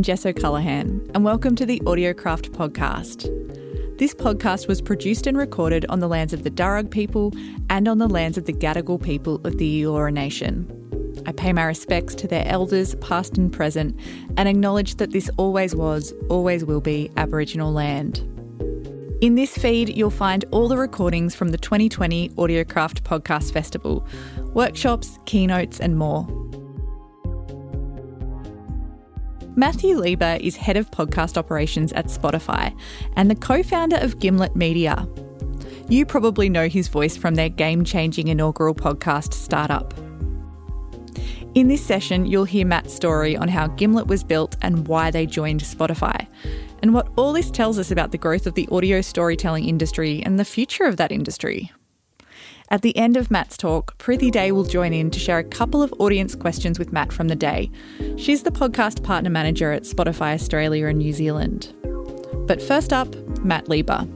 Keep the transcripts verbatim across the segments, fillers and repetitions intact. I'm Jess O'Callaghan, and welcome to the Audiocraft podcast. This podcast was produced and recorded on the lands of the Darug people and on the lands of the Gadigal people of the Eora Nation. I pay my respects to their elders, past and present, and acknowledge that this always was, always will be Aboriginal land. In this feed, you'll find all the recordings from the twenty twenty Audiocraft Podcast Festival, workshops, keynotes, and more. Matthew Lieber is head of podcast operations at Spotify and the co-founder of Gimlet Media. You probably know his voice from their game-changing inaugural podcast, Startup. In this session, you'll hear Matt's story on how Gimlet was built and why they joined Spotify, and what all this tells us about the growth of the audio storytelling industry and the future of that industry. At the end of Matt's talk, Prithi Day will join in to share a couple of audience questions with Matt from the day. She's the podcast partner manager at Spotify Australia and New Zealand. But first up, Matt Lieber.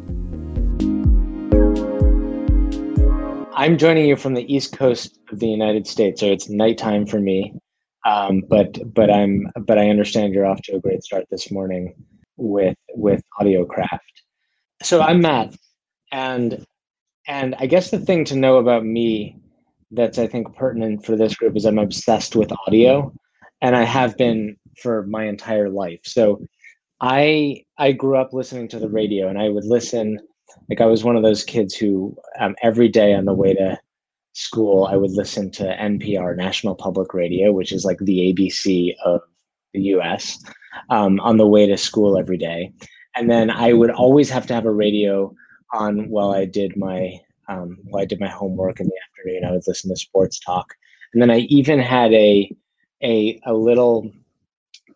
I'm joining you from the East Coast of the United States, so it's nighttime for me. Um, but but I'm but I understand you're off to a great start this morning with with Audiocraft. So I'm Matt, and and I guess the thing to know about me that's I think pertinent for this group is I'm obsessed with audio, and I have been for my entire life. So I I grew up listening to the radio, and I would listen. Like I was one of those kids who um, every day on the way to school, I would listen to N P R, National Public Radio, which is like the A B C of the U S, um, on the way to school every day. And then I would always have to have a radio on while I did my um, while I did my homework in the afternoon. I would listen to sports talk. And then I even had a a, a little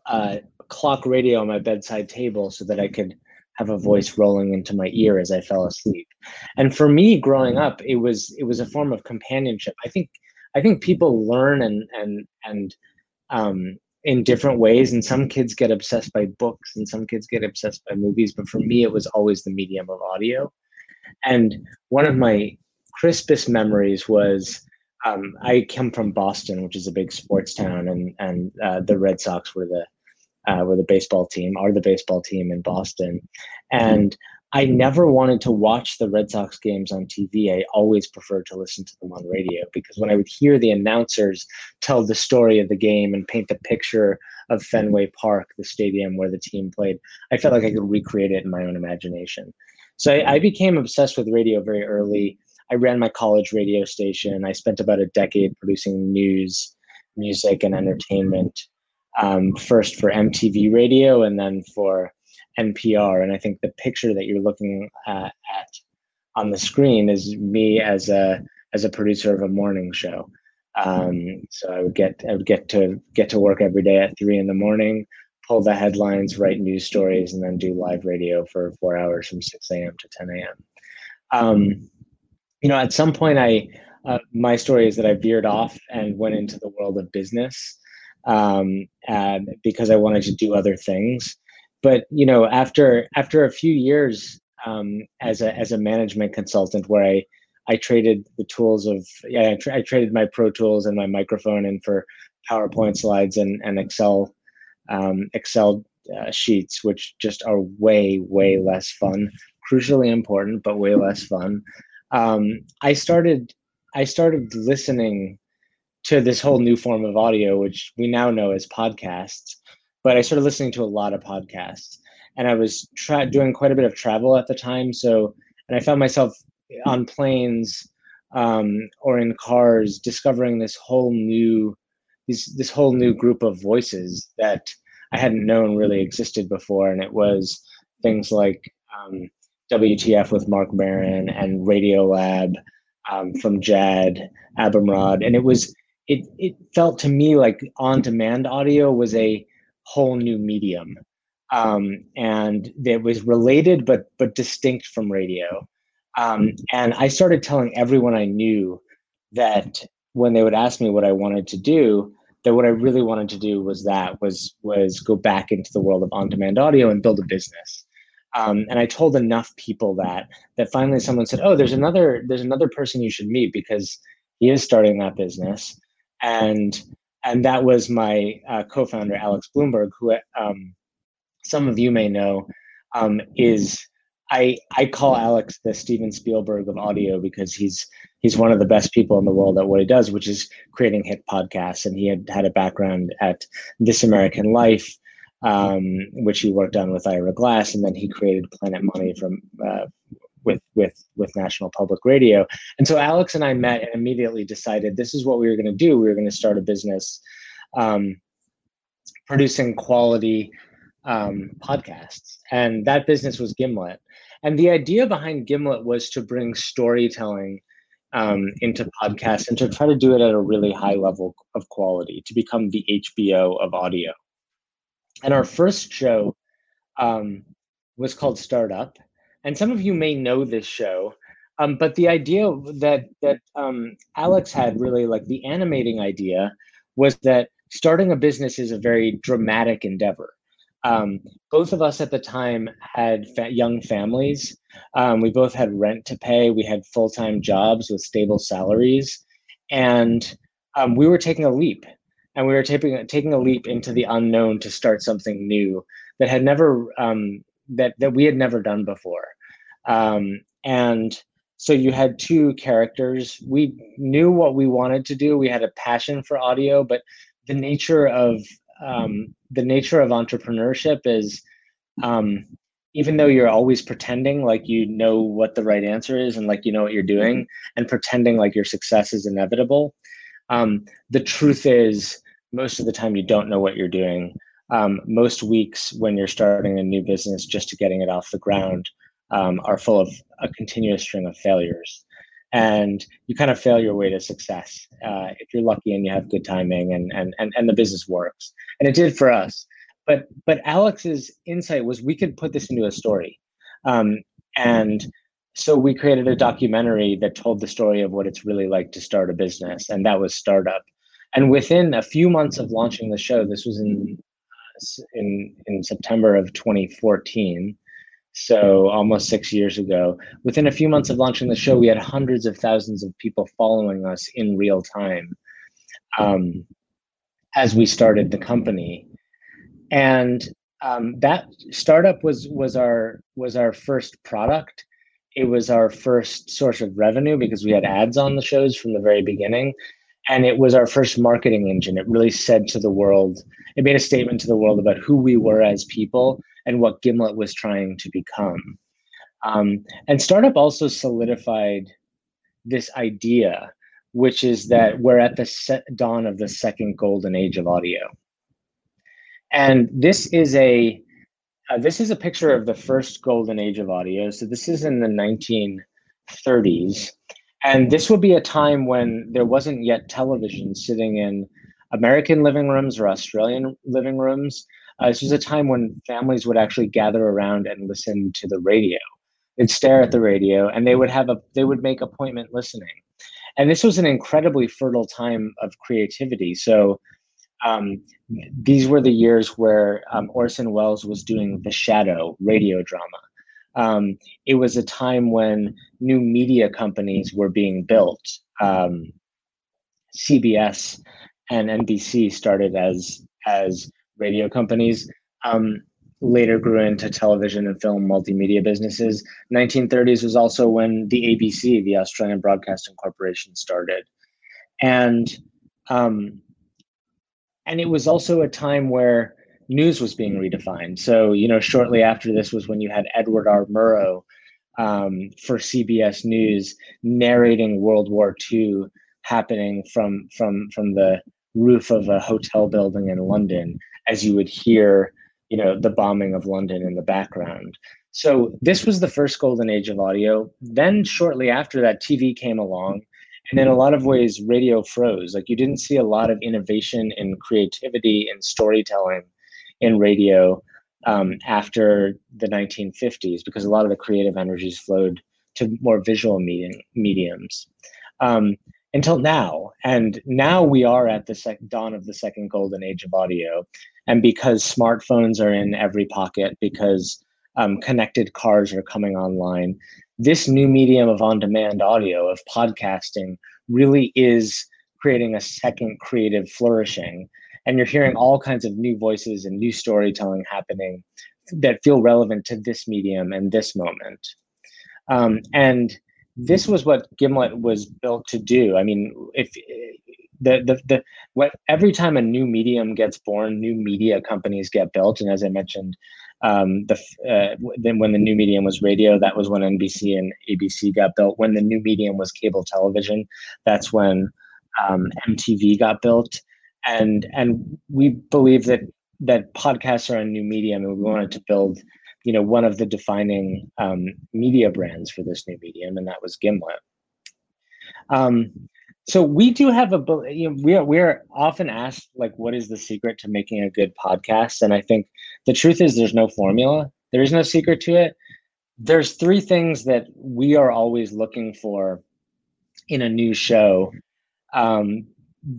uh, clock radio on my bedside table so that I could have a voice rolling into my ear as I fell asleep. And for me growing up, it was it was a form of companionship. I think I think people learn and and and um, in different ways, and some kids get obsessed by books and some kids get obsessed by movies, but for me it was always the medium of audio. And one of my crispest memories was um, I come from Boston, which is a big sports town, and and uh, the Red Sox were the Uh, with a baseball team, are the baseball team in Boston. And I never wanted to watch the Red Sox games on T V. I always preferred to listen to them on radio, because when I would hear the announcers tell the story of the game and paint the picture of Fenway Park, the stadium where the team played, I felt like I could recreate it in my own imagination. So I, I became obsessed with radio very early. I ran my college radio station. I spent about a decade producing news, music, and entertainment. Um, first for M T V Radio and then for N P R. And I think the picture that you're looking uh, at on the screen is me as a as a producer of a morning show. Um, so I would get I would get to get to work every day at three in the morning, pull the headlines, write news stories, and then do live radio for four hours from six a.m. to ten a.m. Um, you know, at some point, I uh, my story is that I veered off and went into the world of business. Um, uh, because I wanted to do other things. But, you know, after after a few years um, as a as a management consultant, where I, I traded the tools of, yeah, I, tra- I traded my Pro Tools and my microphone in for PowerPoint slides and, and Excel, um, Excel uh, sheets, which just are way, way less fun, crucially important, but way less fun. Um, I started I started listening to this whole new form of audio, which we now know as podcasts, but I started listening to a lot of podcasts, and I was tra- doing quite a bit of travel at the time. So, and I found myself on planes um, or in cars discovering this whole new, this, this whole new group of voices that I hadn't known really existed before. And it was things like um, W T F with Marc Maron and Radiolab um, from Jad Abumrad. And it was, It it felt to me like on-demand audio was a whole new medium, um, and it was related but but distinct from radio. Um, and I started telling everyone I knew that when they would ask me what I wanted to do, that what I really wanted to do was that was was go back into the world of on-demand audio and build a business. Um, and I told enough people that that finally someone said, "Oh, there's another there's another person you should meet because he is starting that business." And And that was my uh, co-founder, Alex Bloomberg, who um, some of you may know um, is, I I call Alex the Steven Spielberg of audio, because he's he's one of the best people in the world at what he does, which is creating hit podcasts. And he had had a background at This American Life, um, which he worked on with Ira Glass. And then he created Planet Money from uh, with with with National Public Radio. And so Alex and I met and immediately decided this is what we were going to do. We were going to start a business um, producing quality um, podcasts. And that business was Gimlet. And the idea behind Gimlet was to bring storytelling um, into podcasts and to try to do it at a really high level of quality, to become the H B O of audio. And our first show um, was called Startup. And some of you may know this show, um, but the idea that, that um, Alex had, really like the animating idea, was that starting a business is a very dramatic endeavor. Um, both of us at the time had fa- young families. Um, we both had rent to pay. We had full-time jobs with stable salaries. And um, we were taking a leap. And we were taking, taking a leap into the unknown to start something new that had never um, that, that we had never done before. Um, and so you had two characters. We knew what we wanted to do. We had a passion for audio, but the nature of Um, the nature of entrepreneurship is, um, even though you're always pretending like you know what the right answer is and like you know what you're doing, and pretending like your success is inevitable, um, the truth is most of the time you don't know what you're doing. Um, most weeks when you're starting a new business just to getting it off the ground um, are full of a continuous string of failures. And you kind of fail your way to success uh, if you're lucky and you have good timing and, and and and the business works. And it did for us. But but Alex's insight was we could put this into a story, um, and so we created a documentary that told the story of what it's really like to start a business, and that was Startup. And within a few months of launching the show, this was in in in September of twenty fourteen. So almost six years ago, within a few months of launching the show, we had hundreds of thousands of people following us in real time um, as we started the company. And um, that Startup was was our was our first product. It was our first source of revenue because we had ads on the shows from the very beginning. And it was our first marketing engine. It really said to the world, it made a statement to the world about who we were as people and what Gimlet was trying to become. Um, and Startup also solidified this idea, which is that we're at the set dawn of the second golden age of audio. And this is a uh, this is a picture of the first golden age of audio. So this is in the nineteen thirties. And this would be a time when there wasn't yet television sitting in American living rooms or Australian living rooms. Uh, this was a time when families would actually gather around and listen to the radio. They'd stare at the radio, and they would have a they would make appointment listening. And this was an incredibly fertile time of creativity. So um, these were the years where um, Orson Welles was doing The Shadow radio drama. Um, it was a time when new media companies were being built. Um, C B S and N B C started as as radio companies, um, later grew into television and film multimedia businesses. nineteen thirties was also when the A B C, the Australian Broadcasting Corporation, started. And, um, and it was also a time where news was being redefined. So, you know, shortly after this was when you had Edward R. Murrow um, for C B S News narrating World War Two happening from from from the roof of a hotel building in London, as you would hear, you know, the bombing of London in the background. So this was the first golden age of audio. Then shortly after that, T V came along. And in a lot of ways, radio froze. Like, you didn't see a lot of innovation and creativity and storytelling in radio um, after the nineteen fifties, because a lot of the creative energies flowed to more visual medium, mediums um, until now. And now we are at the sec- dawn of the second golden age of audio. And because smartphones are in every pocket, because um, connected cars are coming online, this new medium of on-demand audio, of podcasting, really is creating a second creative flourishing. And you're hearing all kinds of new voices and new storytelling happening that feel relevant to this medium and this moment. Um, and this was what Gimlet was built to do. I mean, if the the the what every time a new medium gets born, new media companies get built. And as I mentioned, um, the uh, then when the new medium was radio, that was when N B C and A B C got built. When the new medium was cable television, that's when um, M T V got built. And and we believe that that podcasts are a new medium, and we wanted to build, you know, one of the defining um, media brands for this new medium, and that was Gimlet. Um, so we do have a, you know, we're we're often asked, like, what is the secret to making a good podcast? And I think the truth is, there's no formula. There is no secret to it. There's three things that we are always looking for in a new show. Um,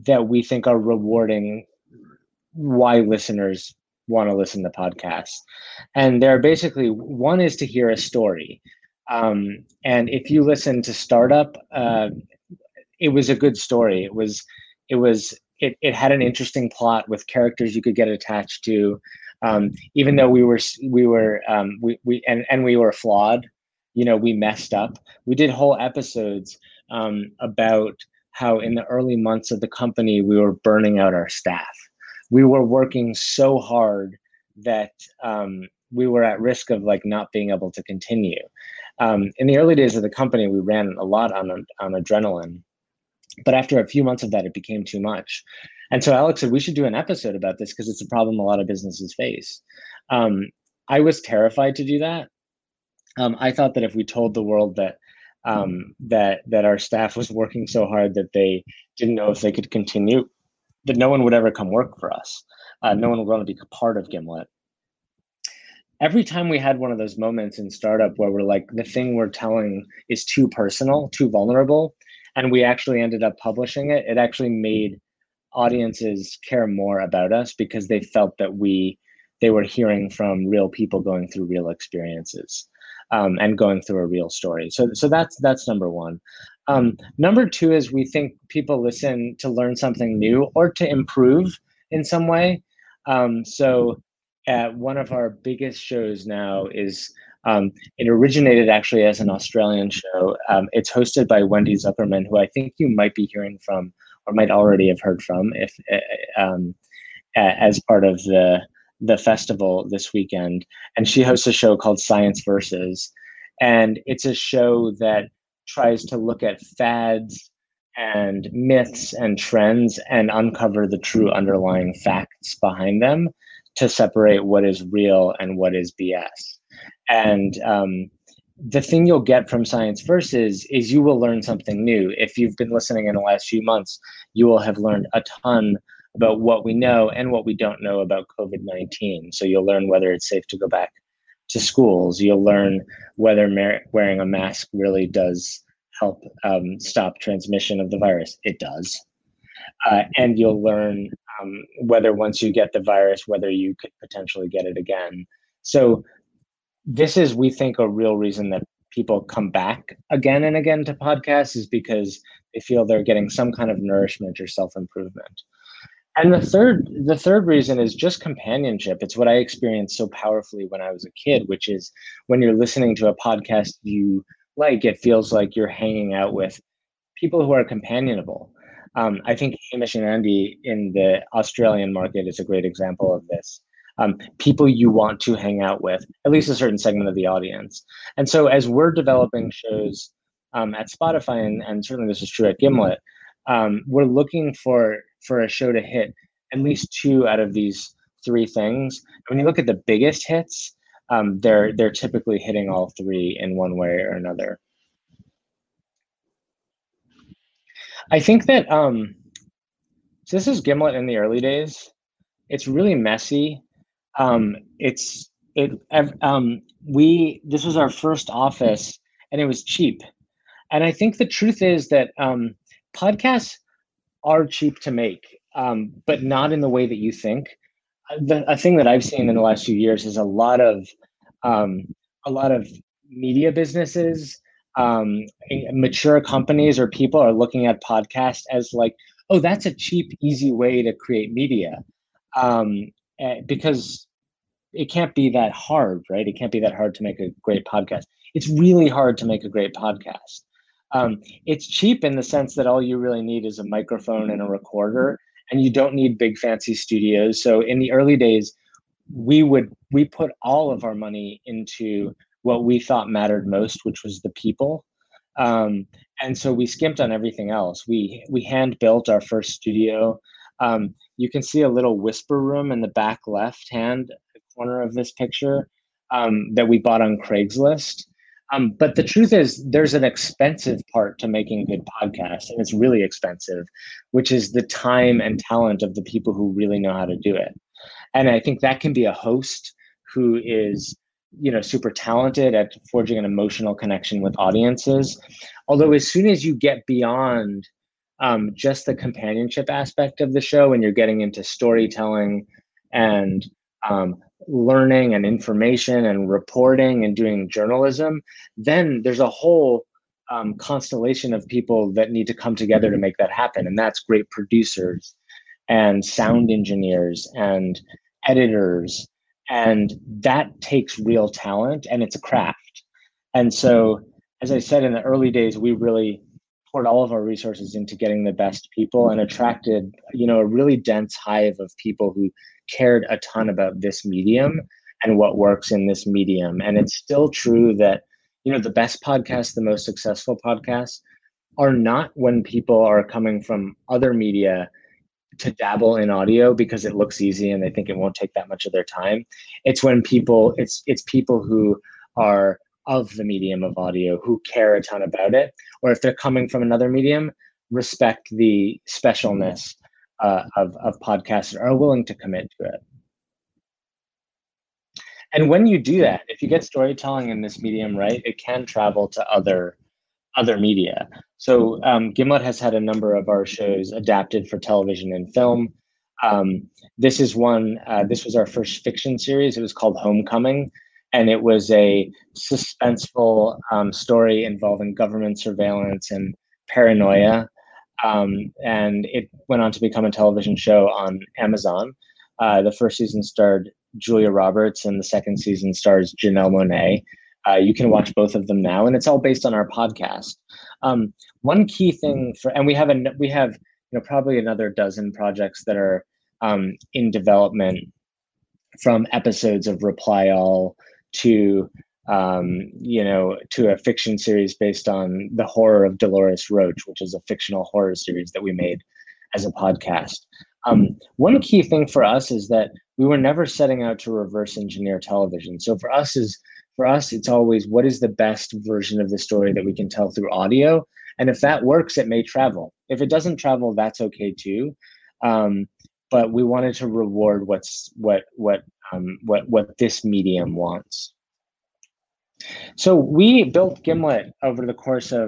that we think are rewarding, why listeners want to listen to podcasts. And they're basically, one is to hear a story. Um, and if you listen to Startup, uh, it was a good story. It was, it was, it, it had an interesting plot with characters you could get attached to. Um, even though we were, we were, um, we, we, and, and we were flawed, you know, we messed up. We did whole episodes um, about how in the early months of the company, we were burning out our staff. We were working so hard that um, we were at risk of like not being able to continue. Um, in the early days of the company, we ran a lot on, on adrenaline, but after a few months of that, it became too much. And so Alex said, we should do an episode about this because it's a problem a lot of businesses face. Um, I was terrified to do that. Um, I thought that if we told the world that Um, that that our staff was working so hard that they didn't know if they could continue, that no one would ever come work for us. Uh, no one would want to be part of Gimlet. Every time we had one of those moments in Startup where we're like, the thing we're telling is too personal, too vulnerable, and we actually ended up publishing it, it actually made audiences care more about us because they felt that we they were hearing from real people going through real experiences. Um, and going through a real story. So so that's that's number one. Um, number two is we think people listen to learn something new or to improve in some way. Um, so uh, one of our biggest shows now is, um, it originated actually as an Australian show. Um, it's hosted by Wendy Zuckerman, who I think you might be hearing from or might already have heard from if uh, um, as part of the the festival this weekend. And she hosts a show called Science Versus. And it's a show that tries to look at fads and myths and trends and uncover the true underlying facts behind them to separate what is real and what is B S. And um, the thing you'll get from Science Versus is you will learn something new. If you've been listening in the last few months, you will have learned a ton about what we know and what we don't know about COVID nineteen. So you'll learn whether it's safe to go back to schools. You'll learn whether mer- wearing a mask really does help um, stop transmission of the virus. It does. Uh, and you'll learn um, whether once you get the virus, whether you could potentially get it again. So this is, we think, a real reason that people come back again and again to podcasts is because they feel they're getting some kind of nourishment or self-improvement. And the third, the third reason is just companionship. It's what I experienced so powerfully when I was a kid, which is when you're listening to a podcast you like, it feels like you're hanging out with people who are companionable. Um, I think Hamish and Andy in the Australian market is a great example of this. Um, people you want to hang out with, at least a certain segment of the audience. And so as we're developing shows um, at Spotify, and, and certainly this is true at Gimlet, um, we're looking for for a show to hit at least two out of these three things. When you look at the biggest hits, um, they're they're typically hitting all three in one way or another. I think that um, so this is Gimlet in the early days. It's really messy. Um, it's it um, we this was our first office, and it was cheap. And I think the truth is that um, podcasts are cheap to make, um, but not in the way that you think. The, a thing that I've seen in the last few years is a lot of um, a lot of media businesses, um, mature companies or people are looking at podcasts as like, oh, that's a cheap, easy way to create media, um, because it can't be that hard, right? It can't be that hard to make a great podcast. It's really hard to make a great podcast. Um, it's cheap in the sense that all you really need is a microphone and a recorder, and you don't need big fancy studios. So in the early days, we would we put all of our money into what we thought mattered most, which was the people. Um, and so we skimped on everything else. We we hand built our first studio. Um, you can see a little whisper room in the back left hand corner of this picture um, that we bought on Craigslist. Um, but the truth is, there's an expensive part to making good podcasts, and it's really expensive, which is the time and talent of the people who really know how to do it. And I think that can be a host who is, you know, super talented at forging an emotional connection with audiences. Although as soon as you get beyond um, just the companionship aspect of the show, and you're getting into storytelling and um, learning and information and reporting and doing journalism, then there's a whole um, constellation of people that need to come together to make that happen. And that's great producers and sound engineers and editors. And that takes real talent, and it's a craft. And so, as I said, in the early days, we really poured all of our resources into getting the best people and attracted, you know, a really dense hive of people who cared a ton about this medium and what works in this medium. And it's still true that, you know, the best podcasts, the most successful podcasts are not when people are coming from other media to dabble in audio because it looks easy and they think it won't take that much of their time. It's when people, it's it's people who are of the medium of audio who care a ton about it, or if they're coming from another medium, respect the specialness uh, of, of podcasts and are willing to commit to it. And when you do that, if you get storytelling in this medium right, it can travel to other other media. So um, Gimlet has had a number of our shows adapted for television and film. Um, this is one, uh, this was our first fiction series. It was called Homecoming, and it was a suspenseful um, story involving government surveillance and paranoia. Um, and it went on to become a television show on Amazon. Uh, the first season starred Julia Roberts, and the second season stars Janelle Monáe. Uh, you can watch both of them now, and it's all based on our podcast. Um, one key thing for, and we have a, we have you know probably another dozen projects that are um, in development, from episodes of Reply All to um, you know to a fiction series based on the horror of Dolores Roach, which is a fictional horror series that we made as a podcast. Um, one key thing for us is that we were never setting out to reverse engineer television. So for us is For us, it's always what is the best version of the story that we can tell through audio, and if that works, it may travel. If it doesn't travel, that's okay too. Um, but we wanted to reward what's what what um, what what this medium wants. So we built Gimlet over the course of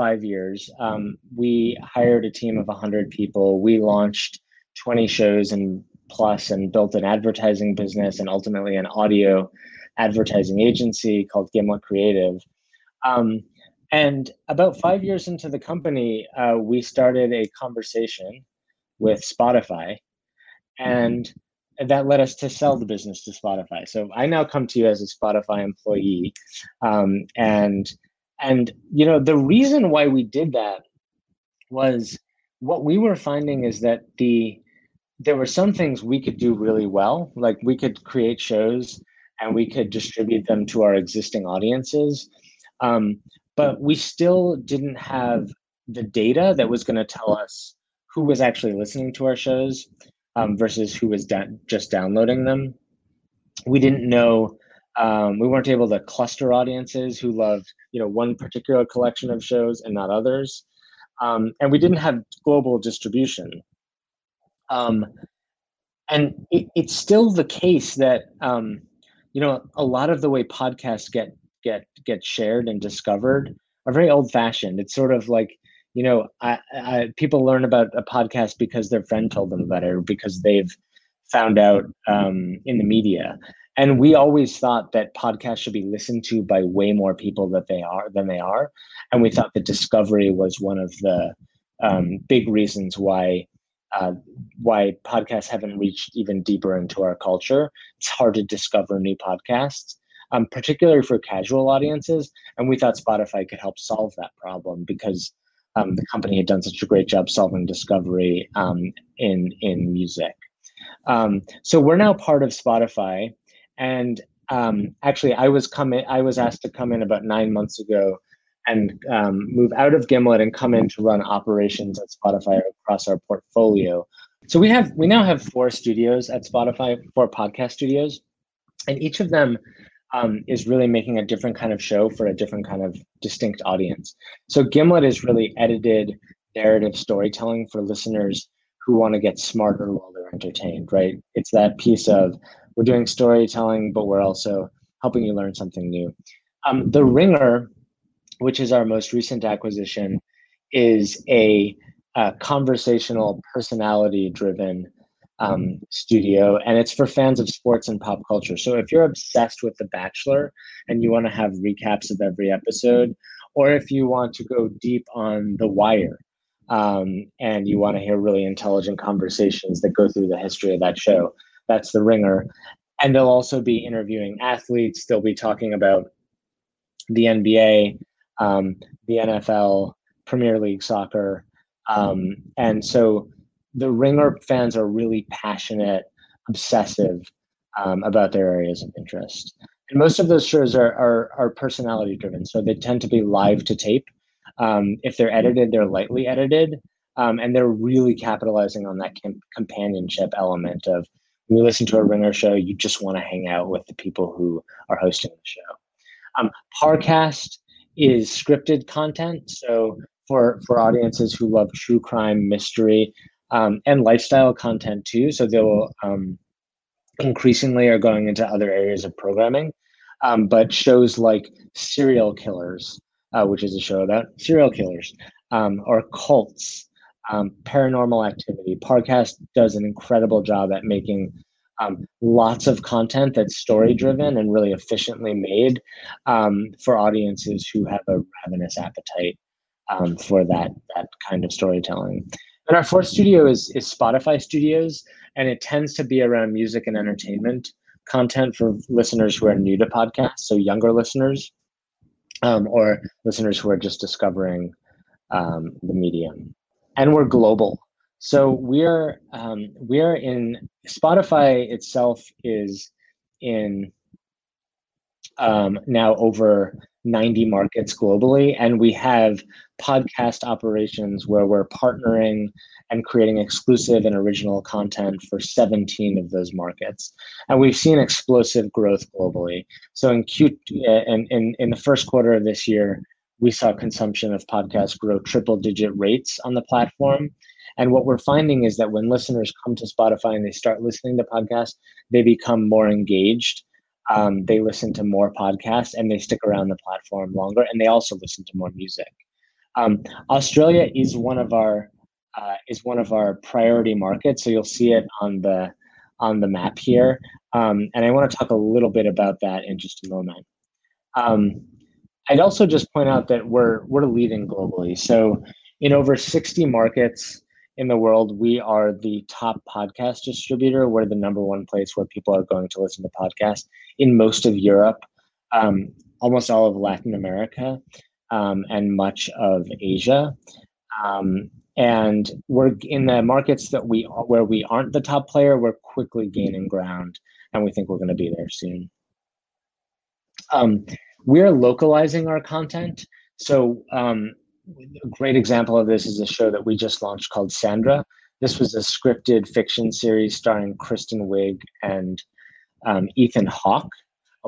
five years. Um, we hired a team of one hundred people. We launched twenty shows and plus, and built an advertising business, and ultimately an audio advertising agency called Gimlet Creative. Um, and about five years into the company, uh, we started a conversation with Spotify, and that led us to sell the business to Spotify. So I now come to you as a Spotify employee. Um, and, and, you know, the reason why we did that was what we were finding is that the, there were some things we could do really well. Like we could create shows and we could distribute them to our existing audiences. Um, but we still didn't have the data that was gonna tell us who was actually listening to our shows um, versus who was da- just downloading them. We didn't know, um, we weren't able to cluster audiences who loved you know, one particular collection of shows and not others. Um, and we didn't have global distribution. Um, and it, it's still the case that, um, You know, a lot of the way podcasts get get get shared and discovered are very old-fashioned. It's sort of like, you know, I, I, people learn about a podcast because their friend told them about it, or because they've found out um, in the media. And we always thought that podcasts should be listened to by way more people that they are than they are. And we thought that discovery was one of the um, big reasons why uh, why podcasts haven't reached even deeper into our culture. It's hard to discover new podcasts, um, particularly for casual audiences. And we thought Spotify could help solve that problem because um, the company had done such a great job solving discovery um, in in music. Um, so we're now part of Spotify, and um, actually, I was coming. I was asked to come in about nine months ago and um, move out of Gimlet and come in to run operations at Spotify across our portfolio. So we have we now have four studios at Spotify, four podcast studios, and each of them um, is really making a different kind of show for a different kind of distinct audience. So Gimlet is really edited narrative storytelling for listeners who want to get smarter while they're entertained, right? It's that piece of we're doing storytelling, but we're also helping you learn something new. Um, The Ringer, which is our most recent acquisition, is a, a conversational, personality-driven um, studio, and it's for fans of sports and pop culture. So if you're obsessed with The Bachelor and you want to have recaps of every episode, or if you want to go deep on The Wire, Um, and you want to hear really intelligent conversations that go through the history of that show, that's The Ringer. And they'll also be interviewing athletes. They'll be talking about the N B A, um, the N F L, Premier League soccer. Um, and so The Ringer fans are really passionate, obsessive um, about their areas of interest. And most of those shows are, are, are personality driven. So they tend to be live to tape. Um, if they're edited, they're lightly edited, um, and they're really capitalizing on that com- companionship element of when you listen to a Ringer show, you just want to hang out with the people who are hosting the show. Um, Parcast is scripted content, so for, for audiences who love true crime, mystery, um, and lifestyle content too, so they'll um, increasingly are going into other areas of programming, um, but shows like Serial Killers, Uh, which is a show about serial killers, um, or cults, um, paranormal activity. Parcast does an incredible job at making um, lots of content that's story-driven and really efficiently made um, for audiences who have a ravenous appetite um, for that that kind of storytelling. And our fourth studio is, is Spotify Studios, and it tends to be around music and entertainment content for listeners who are new to podcasts, so younger listeners. Um, or listeners who are just discovering um, the medium. And we're global. So we're um, we're in, Spotify itself is in um, now over ninety markets globally. And we have podcast operations where we're partnering and creating exclusive and original content for seventeen of those markets. And we've seen explosive growth globally. So in Q, in, in, in the first quarter of this year, we saw consumption of podcasts grow triple digit rates on the platform. And what we're finding is that when listeners come to Spotify and they start listening to podcasts, they become more engaged. Um, they listen to more podcasts and they stick around the platform longer, and they also listen to more music. Um, Australia is one of our uh, is one of our priority markets, so you'll see it on the on the map here. Um, and I want to talk a little bit about that in just a moment. Um, I'd also just point out that we're we're leading globally. So in over sixty markets in the world, we are the top podcast distributor. We're the number one place where people are going to listen to podcasts in most of Europe, um, almost all of Latin America, um, and much of Asia. Um, and we're in the markets that we where we aren't the top player, we're quickly gaining ground, and we think we're going to be there soon. Um, we're localizing our content. So um, a great example of this is a show that we just launched called Sandra. This was a scripted fiction series starring Kristen Wiig and um, Ethan Hawke,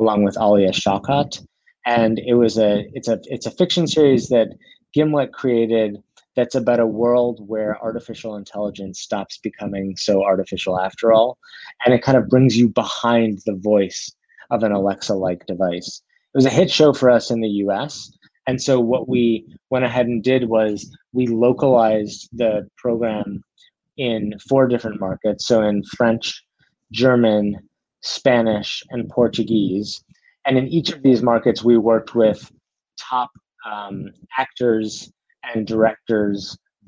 along with Alia Shawkat. And it was a it's a it's a fiction series that Gimlet created that's about a world where artificial intelligence stops becoming so artificial after all, and it kind of brings you behind the voice of an Alexa-like device. It was a hit show for us in the U S. And so what we went ahead and did was we localized the program in four different markets, so in French, German, Spanish, and Portuguese. And in each of these markets, we worked with top um, actors and directors,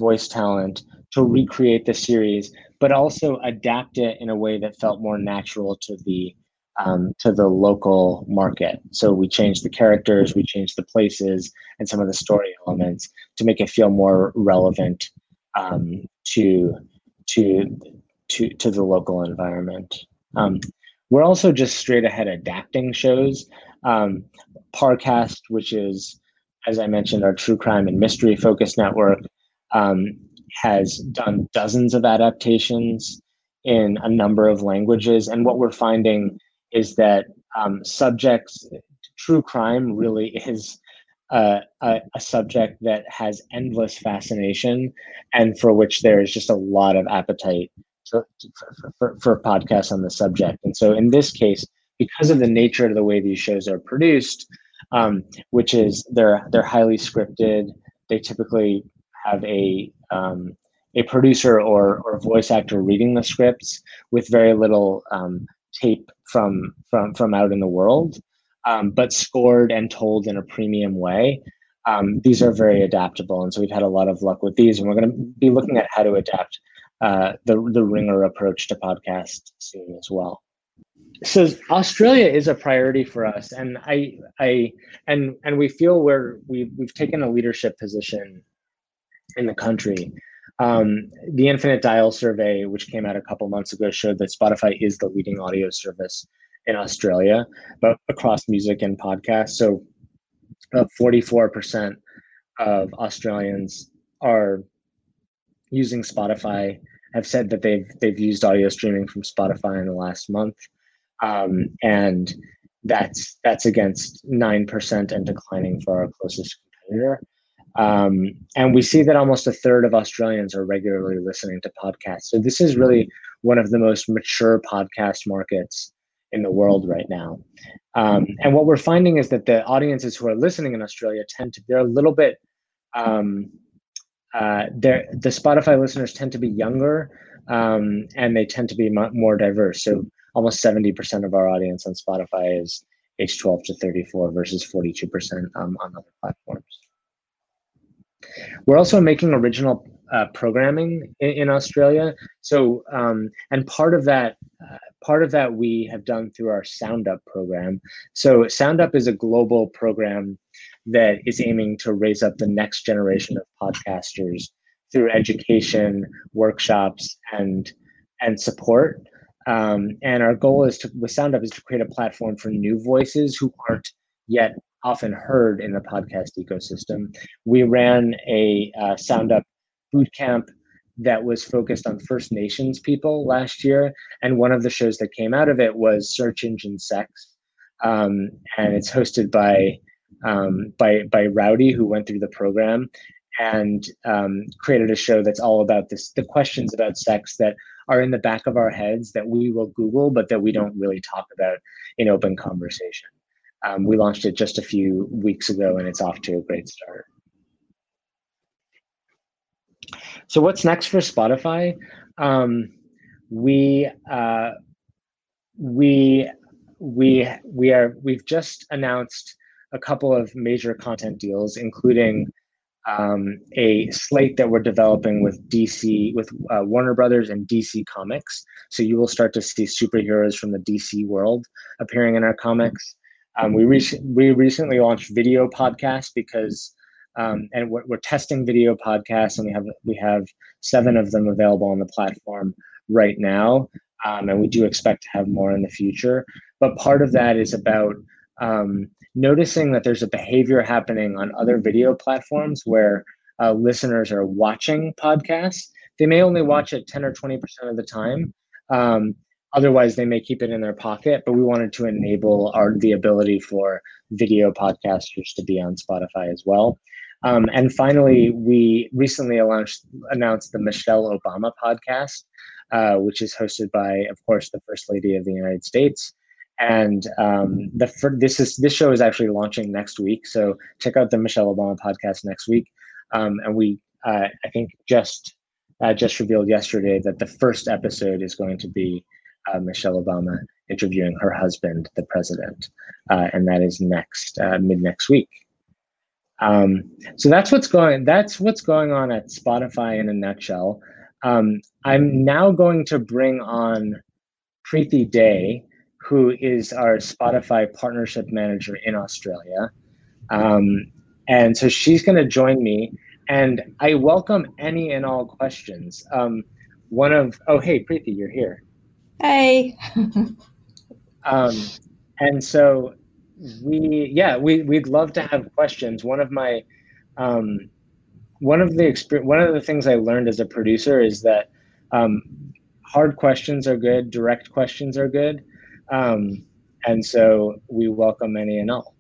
voice talent to recreate the series, but also adapt it in a way that felt more natural to the um, to the local market. So we changed the characters, we changed the places, and some of the story elements to make it feel more relevant um, to to to to the local environment. Um, we're also just straight ahead adapting shows. Um, Parcast, which is, as I mentioned, our true crime and mystery focused network, um, has done dozens of adaptations in a number of languages. And what we're finding is that um, subjects, true crime really is uh, a, a subject that has endless fascination and for which there is just a lot of appetite to, to, for, for, for podcasts on the subject. And so in this case, because of the nature of the way these shows are produced, um, which is they're they're highly scripted, they typically have a um, a producer or or voice actor reading the scripts with very little um, tape from from from out in the world, um, but scored and told in a premium way. Um, these are very adaptable, and so we've had a lot of luck with these, and we're going to be looking at how to adapt uh, the the Ringer approach to podcast soon as well. So Australia is a priority for us, and I, I, and and we feel we're we've we've taken a leadership position in the country. Um, the Infinite Dial survey, which came out a couple months ago, showed that Spotify is the leading audio service in Australia, but across music and podcasts. So, about forty-four percent of Australians are using Spotify. Have said that they've they've used audio streaming from Spotify in the last month. Um, and that's that's against nine percent and declining for our closest competitor. Um, and we see that almost a third of Australians are regularly listening to podcasts. So this is really one of the most mature podcast markets in the world right now. Um, and what we're finding is that the audiences who are listening in Australia tend to, they're a little bit, um, uh, they're, the Spotify listeners tend to be younger um, and they tend to be m- more diverse. So almost seventy percent of our audience on Spotify is age twelve to thirty-four versus forty-two percent um, on other platforms. We're also making original uh, programming in, in Australia. So, um, and part of that, uh, part of that we have done through our SoundUp program. So SoundUp is a global program that is aiming to raise up the next generation of podcasters through education, workshops, and and support. Um, and our goal is to, with SoundUp, is to create a platform for new voices who aren't yet often heard in the podcast ecosystem. We ran a uh, SoundUp bootcamp that was focused on First Nations people last year, and one of the shows that came out of it was Search Engine Sex, um, and it's hosted by um, by by Rowdy, who went through the program and um, created a show that's all about this, the questions about sex that are in the back of our heads that we will Google, but that we don't really talk about in open conversation. Um, we launched it just a few weeks ago, and it's off to a great start. So what's next for Spotify? Um, we uh, we we we are we've just announced a couple of major content deals, including um, a slate that we're developing with D C, with uh, Warner Brothers and D C Comics. So you will start to see superheroes from the D C world appearing in our comics. Um, we, re- we recently launched video podcasts because, um, and we're, we're testing video podcasts, and we have we have seven of them available on the platform right now, um, and we do expect to have more in the future. But part of that is about um, noticing that there's a behavior happening on other video platforms where uh, listeners are watching podcasts. They may only watch it ten or twenty percent of the time. Um, Otherwise, they may keep it in their pocket, but we wanted to enable our, the ability for video podcasters to be on Spotify as well. Um, and finally, we recently announced, announced the Michelle Obama podcast, uh, which is hosted by, of course, the First Lady of the United States. And um, the for, this is this show is actually launching next week, so check out the Michelle Obama podcast next week. Um, and we, uh, I think, just uh, just revealed yesterday that the first episode is going to be Uh, Michelle Obama interviewing her husband, the president, uh, and that is next uh, mid next week. Um, so that's what's going, that's what's going on at Spotify in a nutshell. Um, I'm now going to bring on Prithi Day, who is our Spotify partnership manager in Australia. Um, and so she's going to join me, and I welcome any and all questions. Um, one of, oh, hey, Prithi, you're here. Hey. um, and so we, yeah, we, we'd love to have questions. One of my, um, one of the experience, one of the things I learned as a producer is that, um, hard questions are good, direct questions are good. Um, and so we welcome any and all.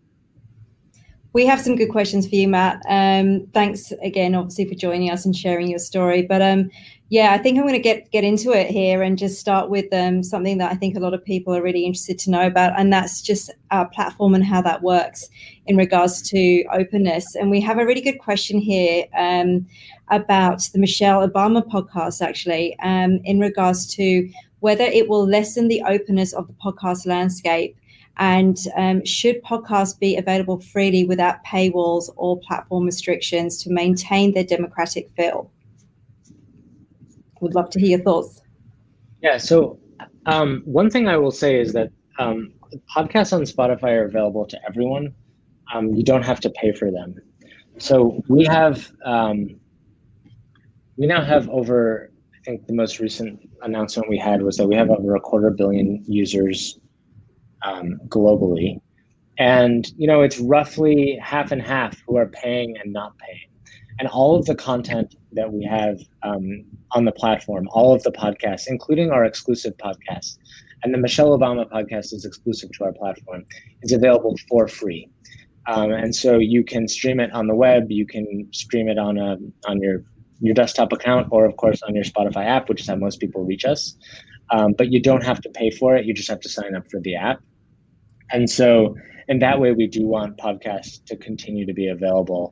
We have some good questions for you, Matt. Um, thanks again, obviously, for joining us and sharing your story. But um, yeah, I think I'm going to get, get into it here and just start with um, something that I think a lot of people are really interested to know about, and that's just our platform and how that works in regards to openness. And we have a really good question here um, about the Michelle Obama podcast, actually, um, in regards to whether it will lessen the openness of the podcast landscape. And um, should podcasts be available freely without paywalls or platform restrictions to maintain their democratic feel? Would love to hear your thoughts. Yeah, so um, one thing I will say is that um, podcasts on Spotify are available to everyone. Um, you don't have to pay for them. So we have, um, we now have over, I think the most recent announcement we had was that we have over a quarter billion users Um, globally. And, you know, it's roughly half and half who are paying and not paying. And all of the content that we have um, on the platform, all of the podcasts, including our exclusive podcasts, and the Michelle Obama podcast is exclusive to our platform, is available for free. Um, and so you can stream it on the web, you can stream it on a on your, your desktop account, or of course on your Spotify app, which is how most people reach us. Um, but you don't have to pay for it, you just have to sign up for the app. And so in that way, we do want podcasts to continue to be available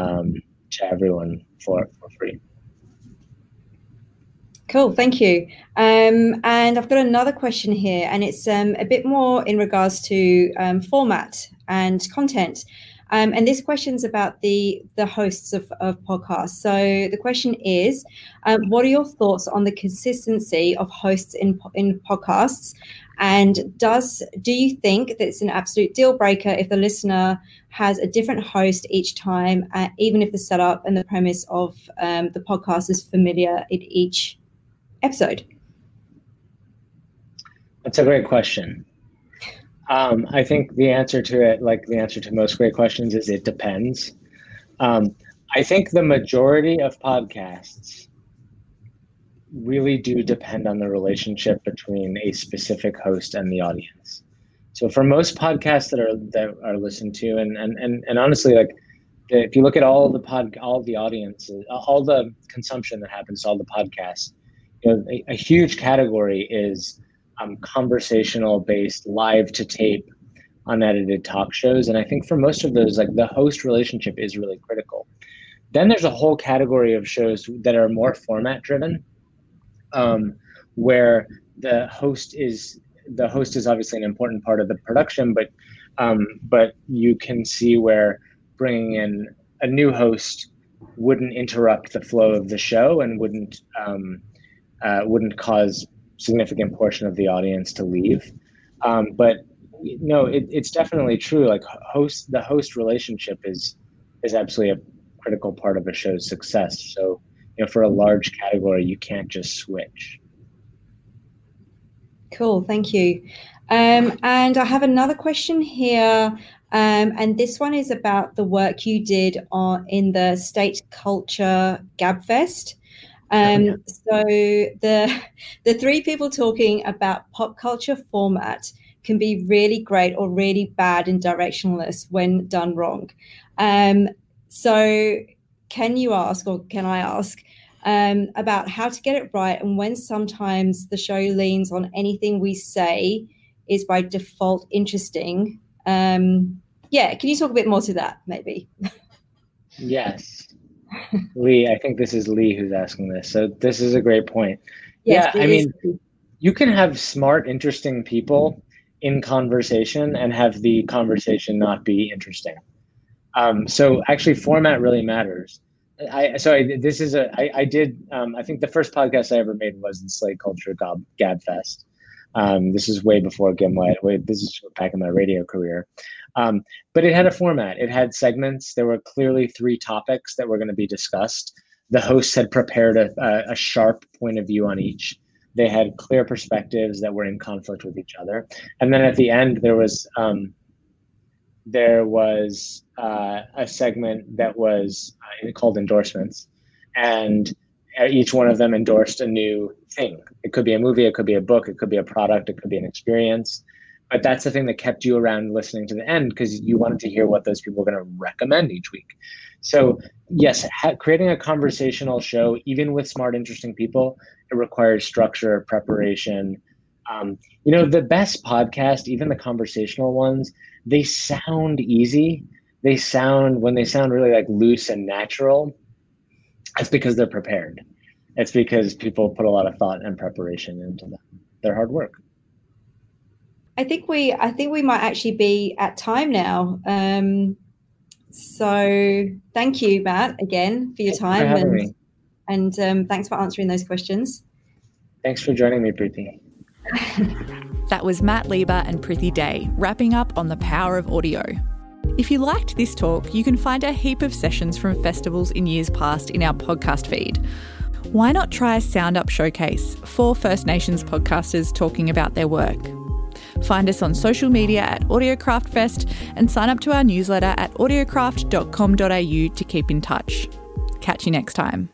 um, to everyone for, for free. Cool, thank you. Um, and I've got another question here, and it's um, a bit more in regards to um, format and content. Um, and this question's about the, the hosts of, of podcasts. So the question is, um, what are your thoughts on the consistency of hosts in in podcasts? And does do you think that it's an absolute deal breaker if the listener has a different host each time, uh, even if the setup and the premise of um, the podcast is familiar in each episode? That's a great question. Um, I think the answer to it, like the answer to most great questions, is it depends. Um, I think the majority of podcasts really do depend on the relationship between a specific host and the audience. So for most podcasts that are that are listened to, and and and, and honestly, like if you look at all the pod, all the audiences, all the consumption that happens to all the podcasts, you know, a, a huge category is Um, conversational-based, live-to-tape, unedited talk shows. And I think for most of those, like the host relationship is really critical. Then there's a whole category of shows that are more format-driven, um, where the host is the host is obviously an important part of the production, but um, but you can see where bringing in a new host wouldn't interrupt the flow of the show and wouldn't um, uh, wouldn't cause significant portion of the audience to leave. Um, but no, it, it's definitely true. Like host, the host relationship is is absolutely a critical part of a show's success. So, you know, for a large category, you can't just switch. Cool, thank you. Um, and I have another question here. Um, and this one is about the work you did on in the State Culture Gabfest. Um, so the the three people talking about pop culture format can be really great or really bad and directionless when done wrong. Um, so can you ask, or can I ask, um, about how to get it right, and when sometimes the show leans on anything we say is by default interesting? Um, yeah, can you talk a bit more to that, maybe? Yes. Lee, I think this is Lee who's asking this. So this is a great point. Yes, yeah, I mean, you can have smart, interesting people in conversation and have the conversation not be interesting. Um, so actually format really matters. I, so I, this is a, I, I did, um, I think the first podcast I ever made was the Slate Culture Gob, Gab Fest. Um, this is way before Gimlet, way, this is back in my radio career. Um, but it had a format, it had segments. There were clearly three topics that were gonna be discussed. The hosts had prepared a, a, a sharp point of view on each. They had clear perspectives that were in conflict with each other. And then at the end, there was, um, there was uh, a segment that was called endorsements, and each one of them endorsed a new thing. It could be a movie, it could be a book, it could be a product, it could be an experience. But that's the thing that kept you around listening to the end, because you wanted to hear what those people were going to recommend each week. So yes, ha- creating a conversational show, even with smart, interesting people, it requires structure, preparation. Um, you know, the best podcast, even the conversational ones, they sound easy. They sound, when they sound really like loose and natural, that's because they're prepared. It's because people put a lot of thought and preparation into them. They're hard work. I think we, I think we might actually be at time now. Um, so thank you, Matt, again for your time, thanks for having me. and um, thanks for answering those questions. Thanks for joining me, Prithi. That was Matt Lieber and Prithi Day wrapping up on the power of audio. If you liked this talk, you can find a heap of sessions from festivals in years past in our podcast feed. Why not try a Sound Up Showcase, four First Nations podcasters talking about their work? Find us on social media at Audiocraft Fest and sign up to our newsletter at audiocraft dot com dot a u to keep in touch. Catch you next time.